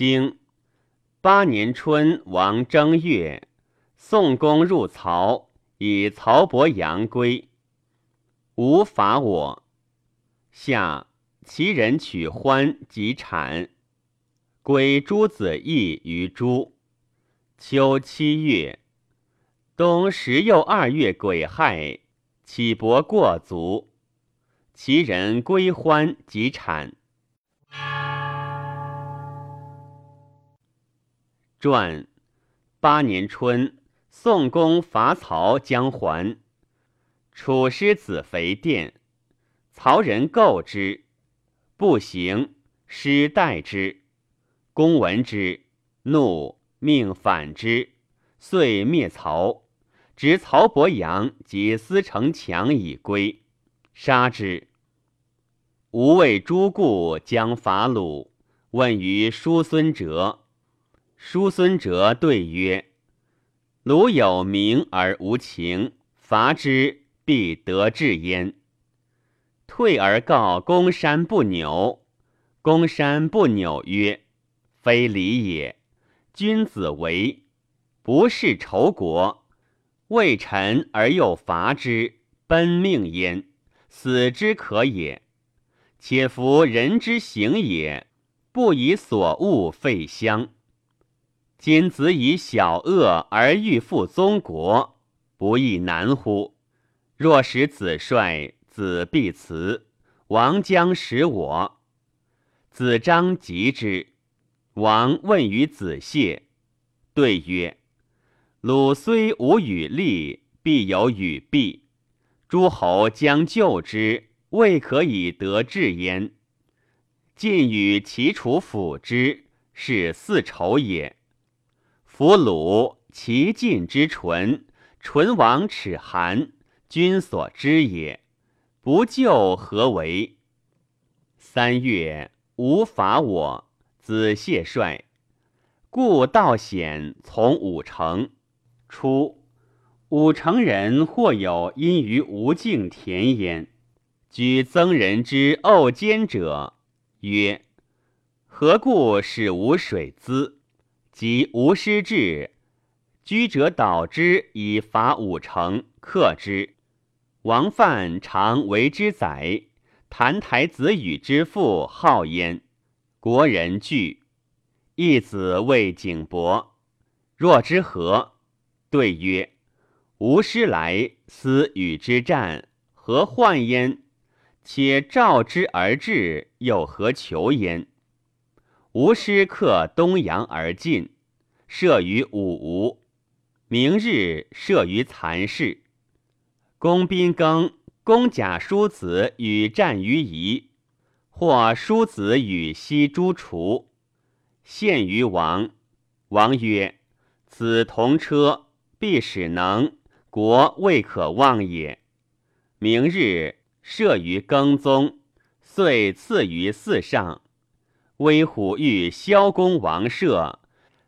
经。8年春，王正月，宋公入曹，以曹伯阳归，无伐我。夏，齐人取欢及产，归诸子义于诸。秋7月，冬10又2月癸亥，杞伯过卒，齐人归欢及产。传，8年春，宋公伐曹将还，楚师子肥殿，曹人构之，不行，师待之，公闻之，怒，命反之，遂灭曹，执曹伯阳及司城墙以归，杀之。吾谓诸故将伐鲁，问于叔孙哲。叔孙哲对曰：鲁有名而无情，伐之必得志焉。退而告公山不扭。公山不扭曰：非礼也，君子为不是仇国，未臣而又伐之，奔命焉，死之可也。且夫人之行也，不以所恶废乡。今子以小恶而欲复宗国，不亦难乎？若使子帅，子必辞，王将使我。子张及之，王问于子谢，对曰：鲁虽无与利，必有与弊，诸侯将救之，未可以得志焉。晋与齐楚辅之，是四仇也。夫鲁其晋之唇，唇亡齿寒，君所知也，不救何为？3月，无伐我，子谢帅，故道显从武城出。武城人或有因于吴境田焉，居曾人之沤间者，曰：何故使无水资？及吴师至，居者导之以伐武城，克之。王范常为之宰，澹台子羽之父好焉，国人惧。一子谓景伯：若之何？对曰：吴师来，斯与之战，何患焉？且召之而至，又何求焉？吴师克东阳而进，射于武吴，明日射于蚕室。公宾庚、公贾叔子与战于夷，或叔子与西诸厨，献于王。王曰：此同车，必使能，国未可忘也。明日射于耕宗，遂赐于四上。威虎欲萧公王舍，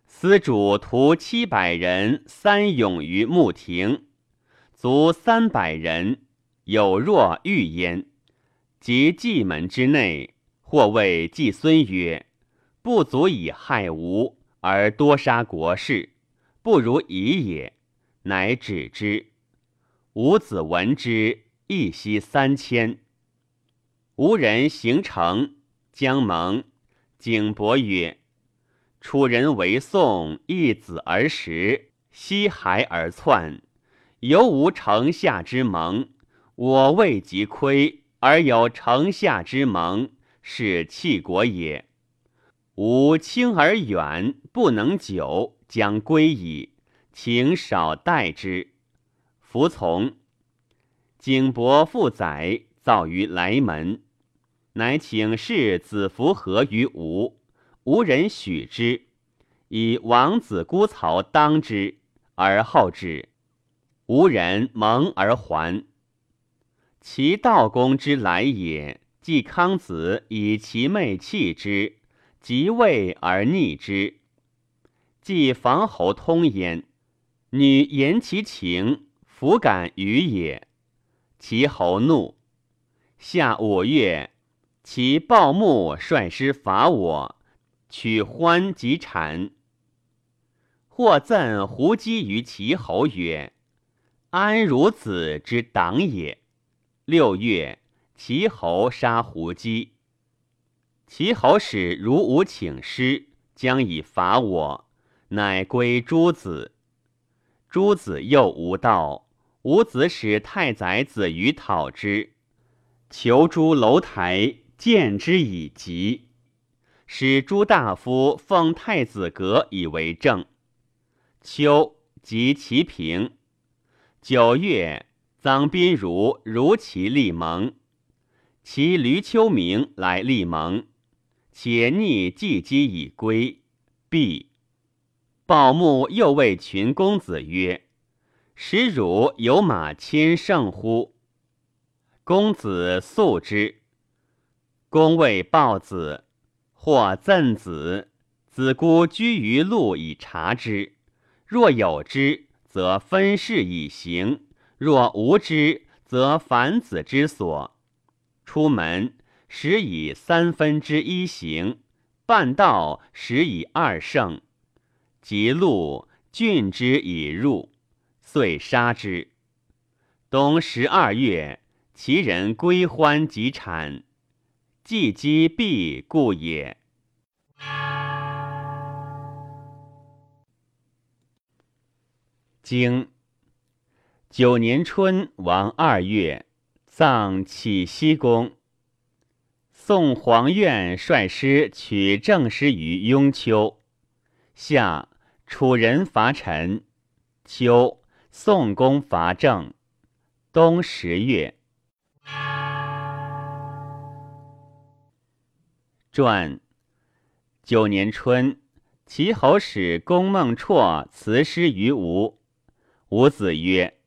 司主徒700人，三勇于牧亭，卒300人，有若欲焉。及蓟门之内，或谓季孙曰：不足以害吴，而多杀国士，不如已也。乃止之。伍子闻之，一息3000。吴人行成，将盟。景伯曰：楚人为宋，一子而食，西海而窜，犹无城下之盟，我未及亏，而有城下之盟，是弃国也。吾轻而远，不能久，将归矣，请少待之。服从。景伯复宰，造于莱门。乃请示子服和于吴，吴人许之，以王子孤曹当之，而后之。吴人蒙而还。齐悼公之来也，季康子以其妹弃之，即位而逆之。季房侯通焉，女言其情，弗敢与也。齐侯怒。夏5月，其鲍牧率师伐我，取欢及产。或赠胡姬于齐侯曰：安孺子之党也。6月，齐侯杀胡姬。齐侯使孺武请师，将以伐我，乃归诸子。诸子又无道，伍子使太宰子瑜讨之，求诸楼台，见之以急，使诸大夫奉太子革以为政。秋，即其平。9月，臧彬如其立盟，其闾丘明来立盟，且逆季姬以归。毕。鲍牧又谓群公子曰：使汝有马亲胜乎？公子素之。公谓鲍子：或赠子，子姑居于路以察之，若有之，则分事以行；若无之，则凡子之所。出门，时以1/3行，半道时以2胜，及路，郡之以入，遂杀之。冬12月，齐人归欢及产，季姬必故也。经9年春王2月，葬杞奚公。宋黄苑率师取郑师于雍丘。夏，楚人伐陈。秋，宋公伐郑。冬10月。传9年春，齐侯使公孟绰辞师于吴。伍子曰：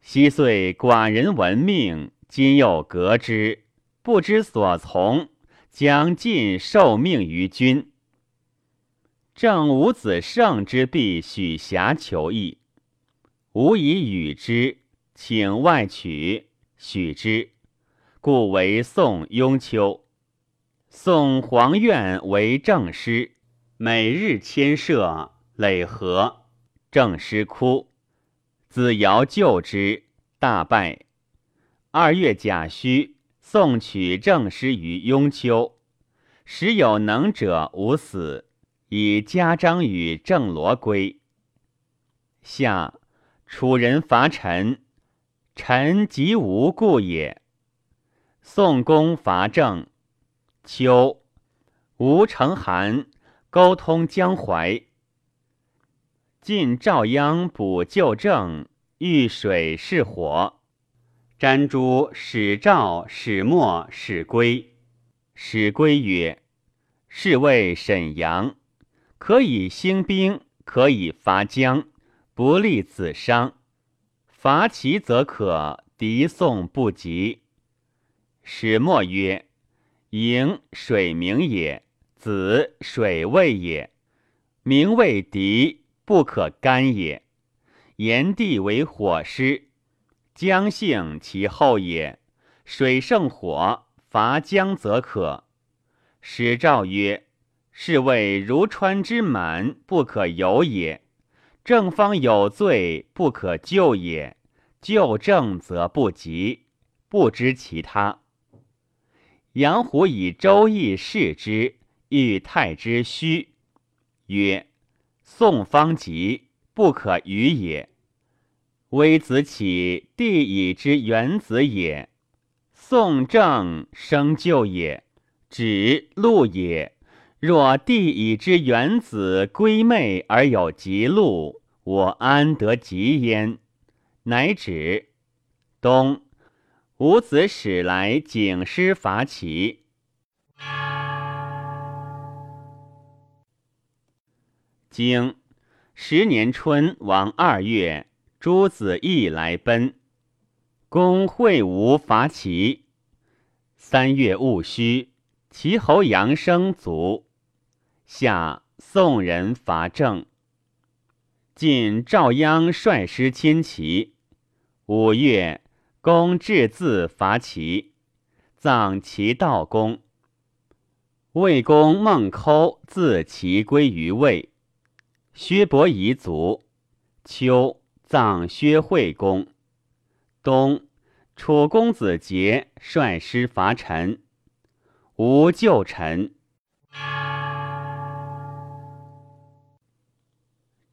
昔遂寡人闻命，今又革之，不知所从，将尽受命于君。正伍子胜之必许瑕求议，吾以与之，请外取，许之，故为宋雍丘。宋黄苑为郑师，每日牵涉，累合，郑师哭。子繇救之，大败。2月甲戌，宋取郑师于雍丘。时有能者无死，以家章与郑罗归。夏，楚人伐陈。陈即无故也。宋公伐郑。秋，吴成韩沟通江淮。晋赵鞅补救郑，遇水是火，詹诸使赵使墨使归。使归曰：是谓沈阳，可以兴兵，可以伐姜，不利子商。伐齐则可，敌宋不及。使墨曰：颍水名也，子水位也，名为敌，不可干也。炎帝为火师，姜性其后也，水胜火，伐姜则可。使赵曰：是谓如川之满，不可游也。正方有罪，不可救也。救郑则不及，不知其他。杨虎以周易视之，欲太之虚，曰：宋方极，不可与也。微子启帝以之元子也，宋郑生就也，止陆也。若帝以之元子归昧而有极陆，我安得极焉？乃止。冬，伍子使来警师伐齐。经10年春王2月，诸子义来奔。公会吴伐齐。3月戊戌，齐侯杨生卒。夏，宋人伐郑。晋赵鞅率师侵齐。5月，公至自伐齐，葬齐悼公。魏公孟抠自齐归于魏。薛伯夷卒。秋，葬薛惠公。冬，楚公子杰率师伐陈，无救陈。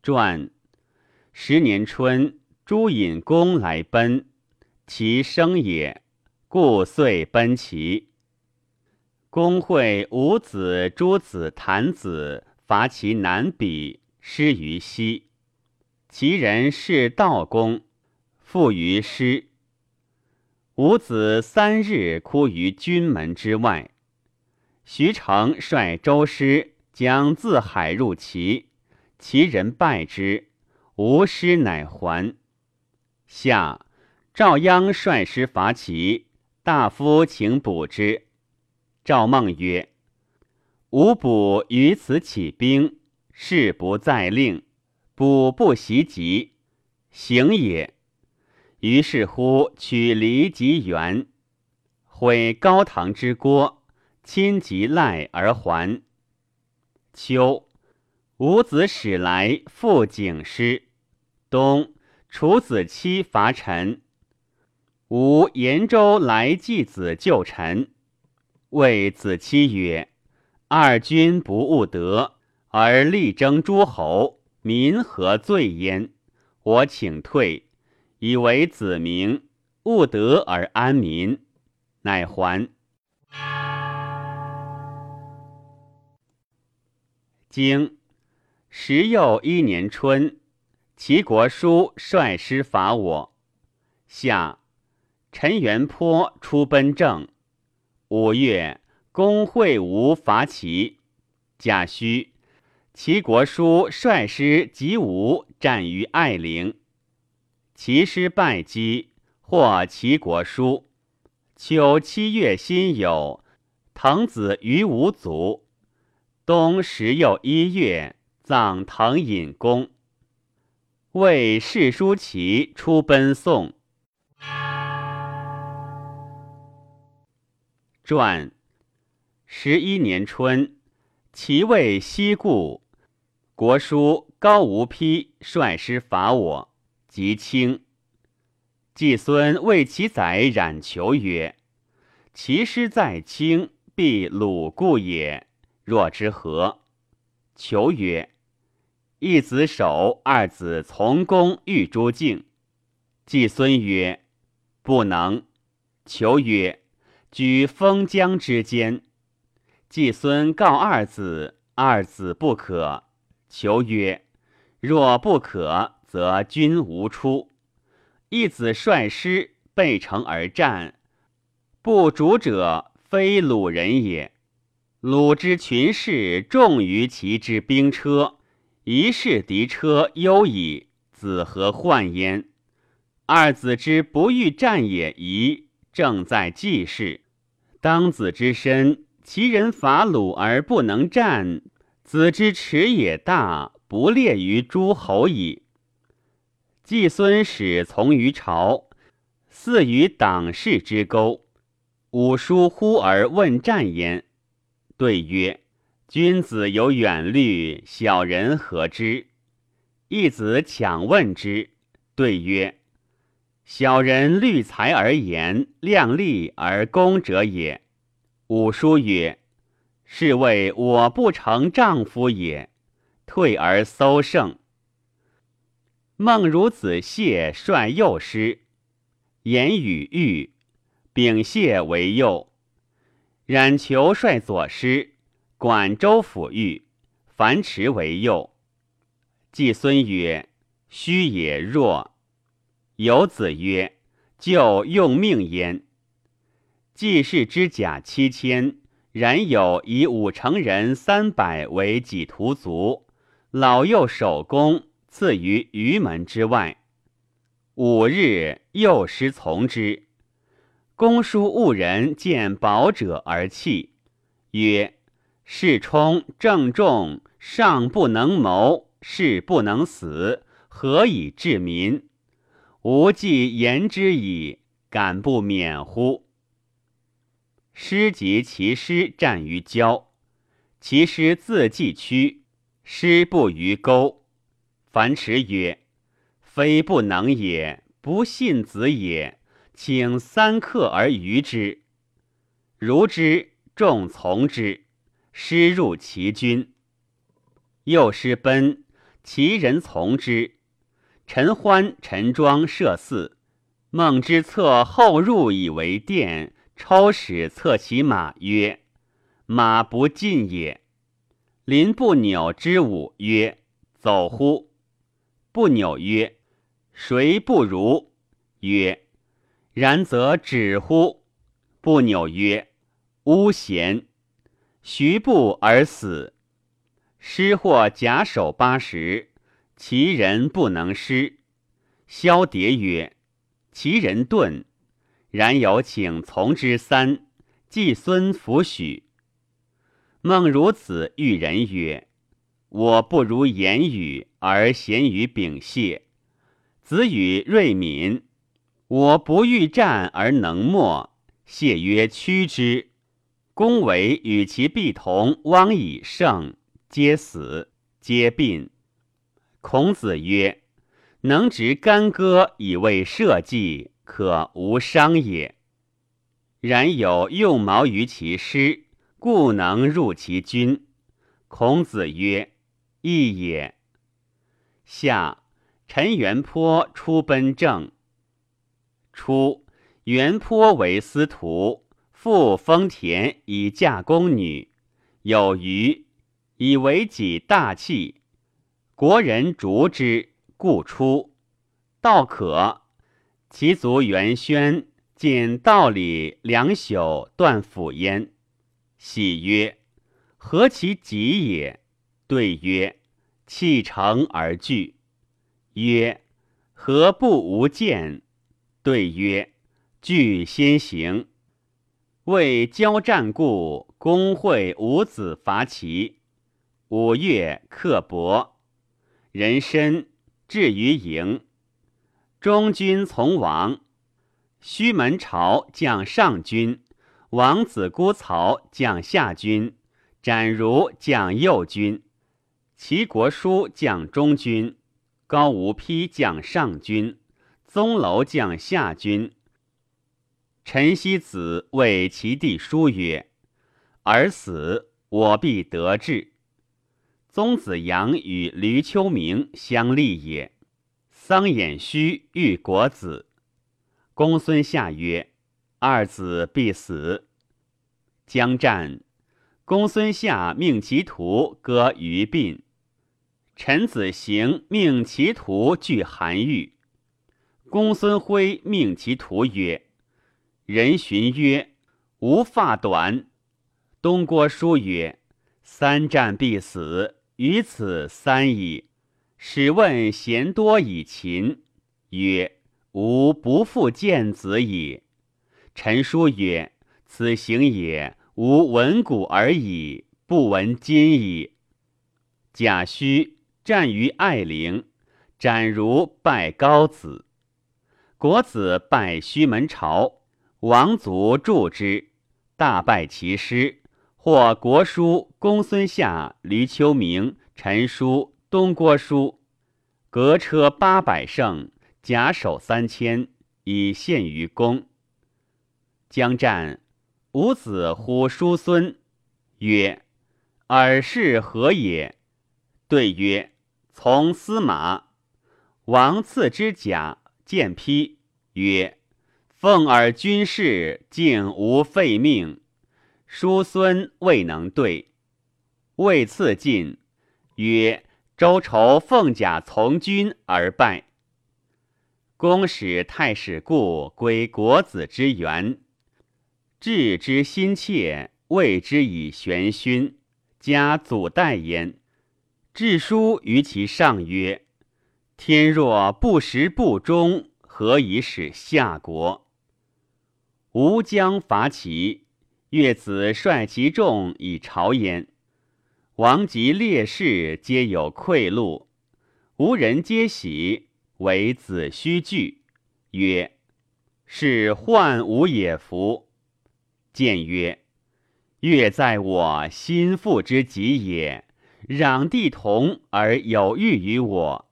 传，10年春，朱隐公来奔，其生也，故遂奔齐。公会伍子、朱子、谭子，伐其南鄙，失于西。其人是道公，附于师。伍子3日哭于军门之外。徐成率周师将自海入齐，其人败之，吴师乃还。夏，赵鞅率师伐齐，大夫请补之。赵孟曰：“吾补于此起兵，事不在令，补不袭及，行也。”于是乎取离及原，毁高堂之郭，侵及赖而还。秋，伍子使来复景师。冬，楚子期伐陈。吴延州来季子救陈。谓子期曰：“二君不务德，而力争诸侯，民何罪焉？我请退，以为子明，务德而安民。”乃还。经，10又1年春，齐国叔率师伐我。夏，陈元坡出奔郑。5月，公会吴伐齐。甲戌，齐国叔率师及吴战于艾陵。齐师败绩，获齐国叔。秋7月辛酉，滕子于吴卒。冬10又1月，葬滕隐公。魏士叔齐出奔宋。传，11年春，齐魏西顾，国叔高无丕率师伐我，及卿。季孙谓其宰冉求曰：“其师在卿，必鲁故也，若之何？”求曰：“一子守，二子从公欲诸境。”季孙曰：“不能。”求曰：“举封疆之间。”季孙告二子，二子不可。求曰：“若不可，则君无出。”一子率师背城而战，不主者，非鲁人也。鲁之群士重于其之兵车，一士敌车优矣，子何患焉？二子之不欲战也宜，正在季氏。当子之身，其人伐鲁而不能战，子之耻也大，不列于诸侯矣。季孙使从于朝，似于党氏之钩。伍叔忽而问战焉。对曰：“君子有远虑，小人何之？”一子强问之。对曰：“小人虑才而言，量力而攻者也。”伍叔曰：“是谓我不成丈夫也，退而搜胜。”孟孺子燮率右师，言与豫，秉燮为右。冉求率左师，管州府豫，樊迟为右。季孙曰：“虚也弱。”有子曰：“就用命焉。”季氏之甲7000，冉有以5城人300为己徒卒，老幼守攻，赐于鱼门之外。5日，右师从之。公叔误人见保者而泣，曰：“世充、郑重，上不能谋，事不能死，何以治民？吾既言之矣，敢不免乎？”师及其师战于郊，其师自既屈，师不于钩。樊迟曰：非不能也，不信子也，请三客而娱之。如之，众从之。师入其军，右师奔，其人从之。陈欢、陈庄设寺，孟之策后入以为殿，超使策其马曰：马不进也。临不扭之舞曰：走乎？不扭曰：谁不如？曰：然则止乎？不扭曰：诬贤。徐步而死。师获甲首80，其人不能失。萧蝶曰：其人遁。然有请从之三，季孙弗许。孟如子喻人曰：我不如言语而咸于秉谢，子与睿敏，我不欲战而能默。谢曰：屈之。公为与其必同，汪以胜，皆死，皆病。孔子曰：能执干戈以为社稷，可无伤也。然有用矛于其师，故能入其军。孔子曰：义也。夏，陈元坡出奔郑。初，元坡为司徒，赴丰田以嫁宫女，有余，以为己大器。国人逐之，故出。道可，其族元宣，仅道里两宿断府焉。喜曰：何其极也？对曰：弃城而据。曰：何不无见？对曰：据先行。为交战故，公会伍子伐齐。5月，刻薄。人参至于营。中军从王。须门朝将上军。王子姑曹将下军，展如将右军，齐国书将中军，高无丕将上军，宗楼将下军。陈希子谓其弟书曰：尔死，我必得志。宗子阳与闾丘明相立也。桑衍须欲国子。公孙夏曰：二子必死。将战，公孙夏命其徒割于鬓，陈子行命其徒拒韩愈，公孙辉命其徒曰：人寻曰：无发短。东郭书曰：三战必死，于此三矣。使问贤多以秦，曰：吾不复见子矣。陈书曰：此行也，吾闻古而已，不闻今矣。贾诩战于艾陵，斩如拜高子。国子拜须门朝，王族助之，大败其师，获国书公孙夏、闾丘明、陈书、东郭书，革车800乘，甲首3000，以献于公。将战，伍子呼叔孙曰：尔是何也？对曰：从司马。王赐之甲，见披曰：奉尔军事，竟无废命。叔孙未能对。未赐进，曰：周仇奉甲从军而败。公使太史顾归国子之原，志之心切，谓之以玄勋，加祖代焉。致书于其上曰：天若不时不忠，何以使夏国？吾将伐齐，越子率其众以朝焉。王及烈士皆有馈禄，无人皆喜，唯子胥惧，曰：是患吾也夫？谏曰：越在我心腹之极也，攘地同而有欲于我，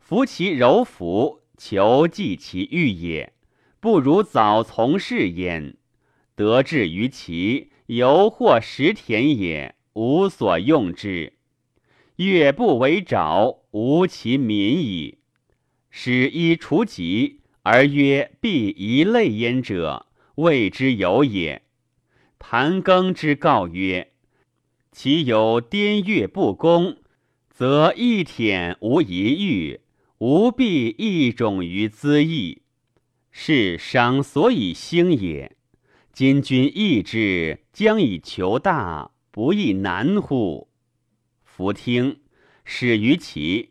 服其柔服，求济其欲也，不如早从事焉。得志于其，犹或食田也，无所用之。越不为沼，无其民矣。使衣除疾，而曰必一类焉者，谓之有也。盘庚之告曰：其有滇越不公，则一舔无一欲，无必一种于资义，是赏所以兴也。今君益之，将以求大，不亦难乎？夫听始于齐，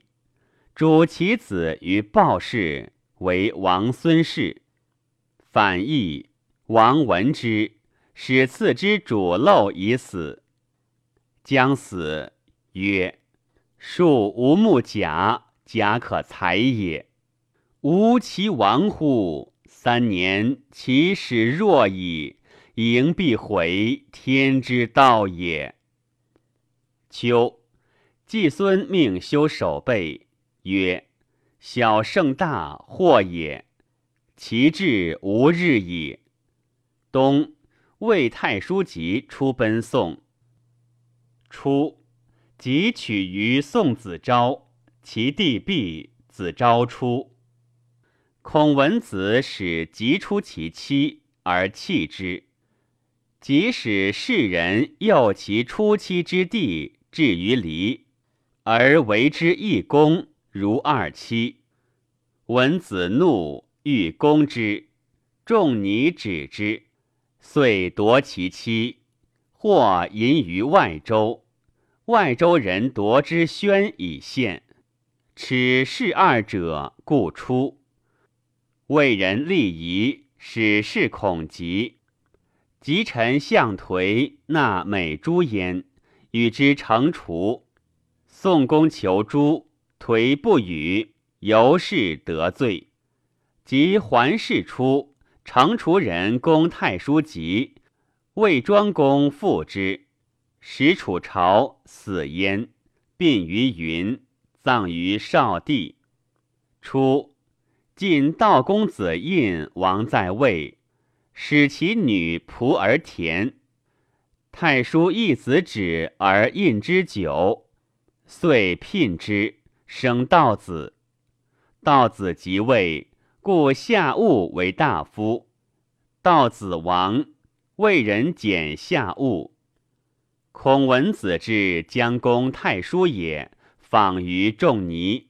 主其子于鲍氏，为王孙氏。反义王闻之，使赐之主陋以死。将死，曰：树无木甲，甲可裁也。吾其亡乎？3年，其始弱矣，盈必回，天之道也。秋，季孙命修守备，曰：小胜大，祸也，其志无日矣。冬，魏太叔疾出奔宋。初，即取于宋子昭，其弟毕，子昭出。孔文子使疾出其妻，而弃之。即使世人诱其出妻之地，至于黎，而为之一公，如二妻。文子怒，欲攻之，仲尼止之，遂夺其妻，或淫于外州。外州人夺之宣以献，此事二者，故出。魏人立仪，使事孔疾，及臣向颓，纳美诛焉，与之成除。宋公求诛，颓不与，由是得罪。及桓氏出，程除人攻太叔疾，魏庄公复之，使楚朝，死焉，殡于云，葬于少地。初，晋悼公子印亡在魏，使其女仆而田。太叔一子止而印之久，遂聘之，生悼子。悼子即位，故夏戊为大夫。悼子亡，魏人简夏戊。孔文子至将攻太叔也，访于仲尼。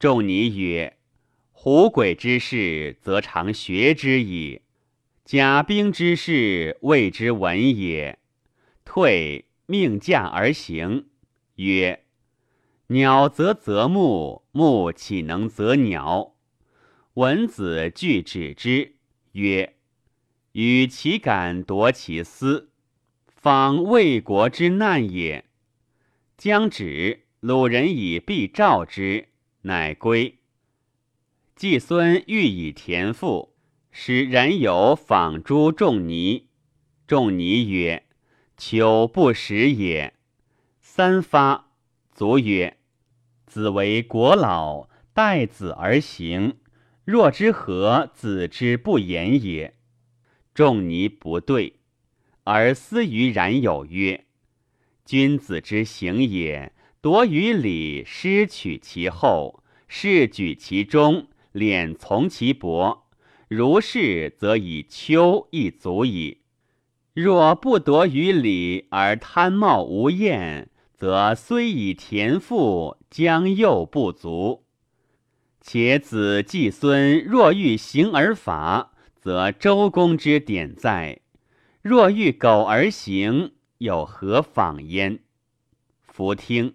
仲尼曰：狐鬼之事，则常学之矣；甲兵之事，谓之文也。退，命驾而行，曰：鸟则木，木岂能择鸟？文子拒止之，曰：与其敢夺其私，访魏国之难也。将止，鲁人以必召之，乃归。季孙欲以田赋，使冉有访诸仲尼。仲尼曰：求不食也。三发，卒曰：子为国老，待子而行，若之何子之不言也？仲尼不对，而私于冉有曰：君子之行也，夺于里，失取其后，事举其中，敛从其薄，如是则以秋亦足矣。若不夺于礼而贪冒无厌，则虽以田赋，将又不足。且子季孙若欲行而法，则周公之典在；若欲苟而行，有何妨焉？夫听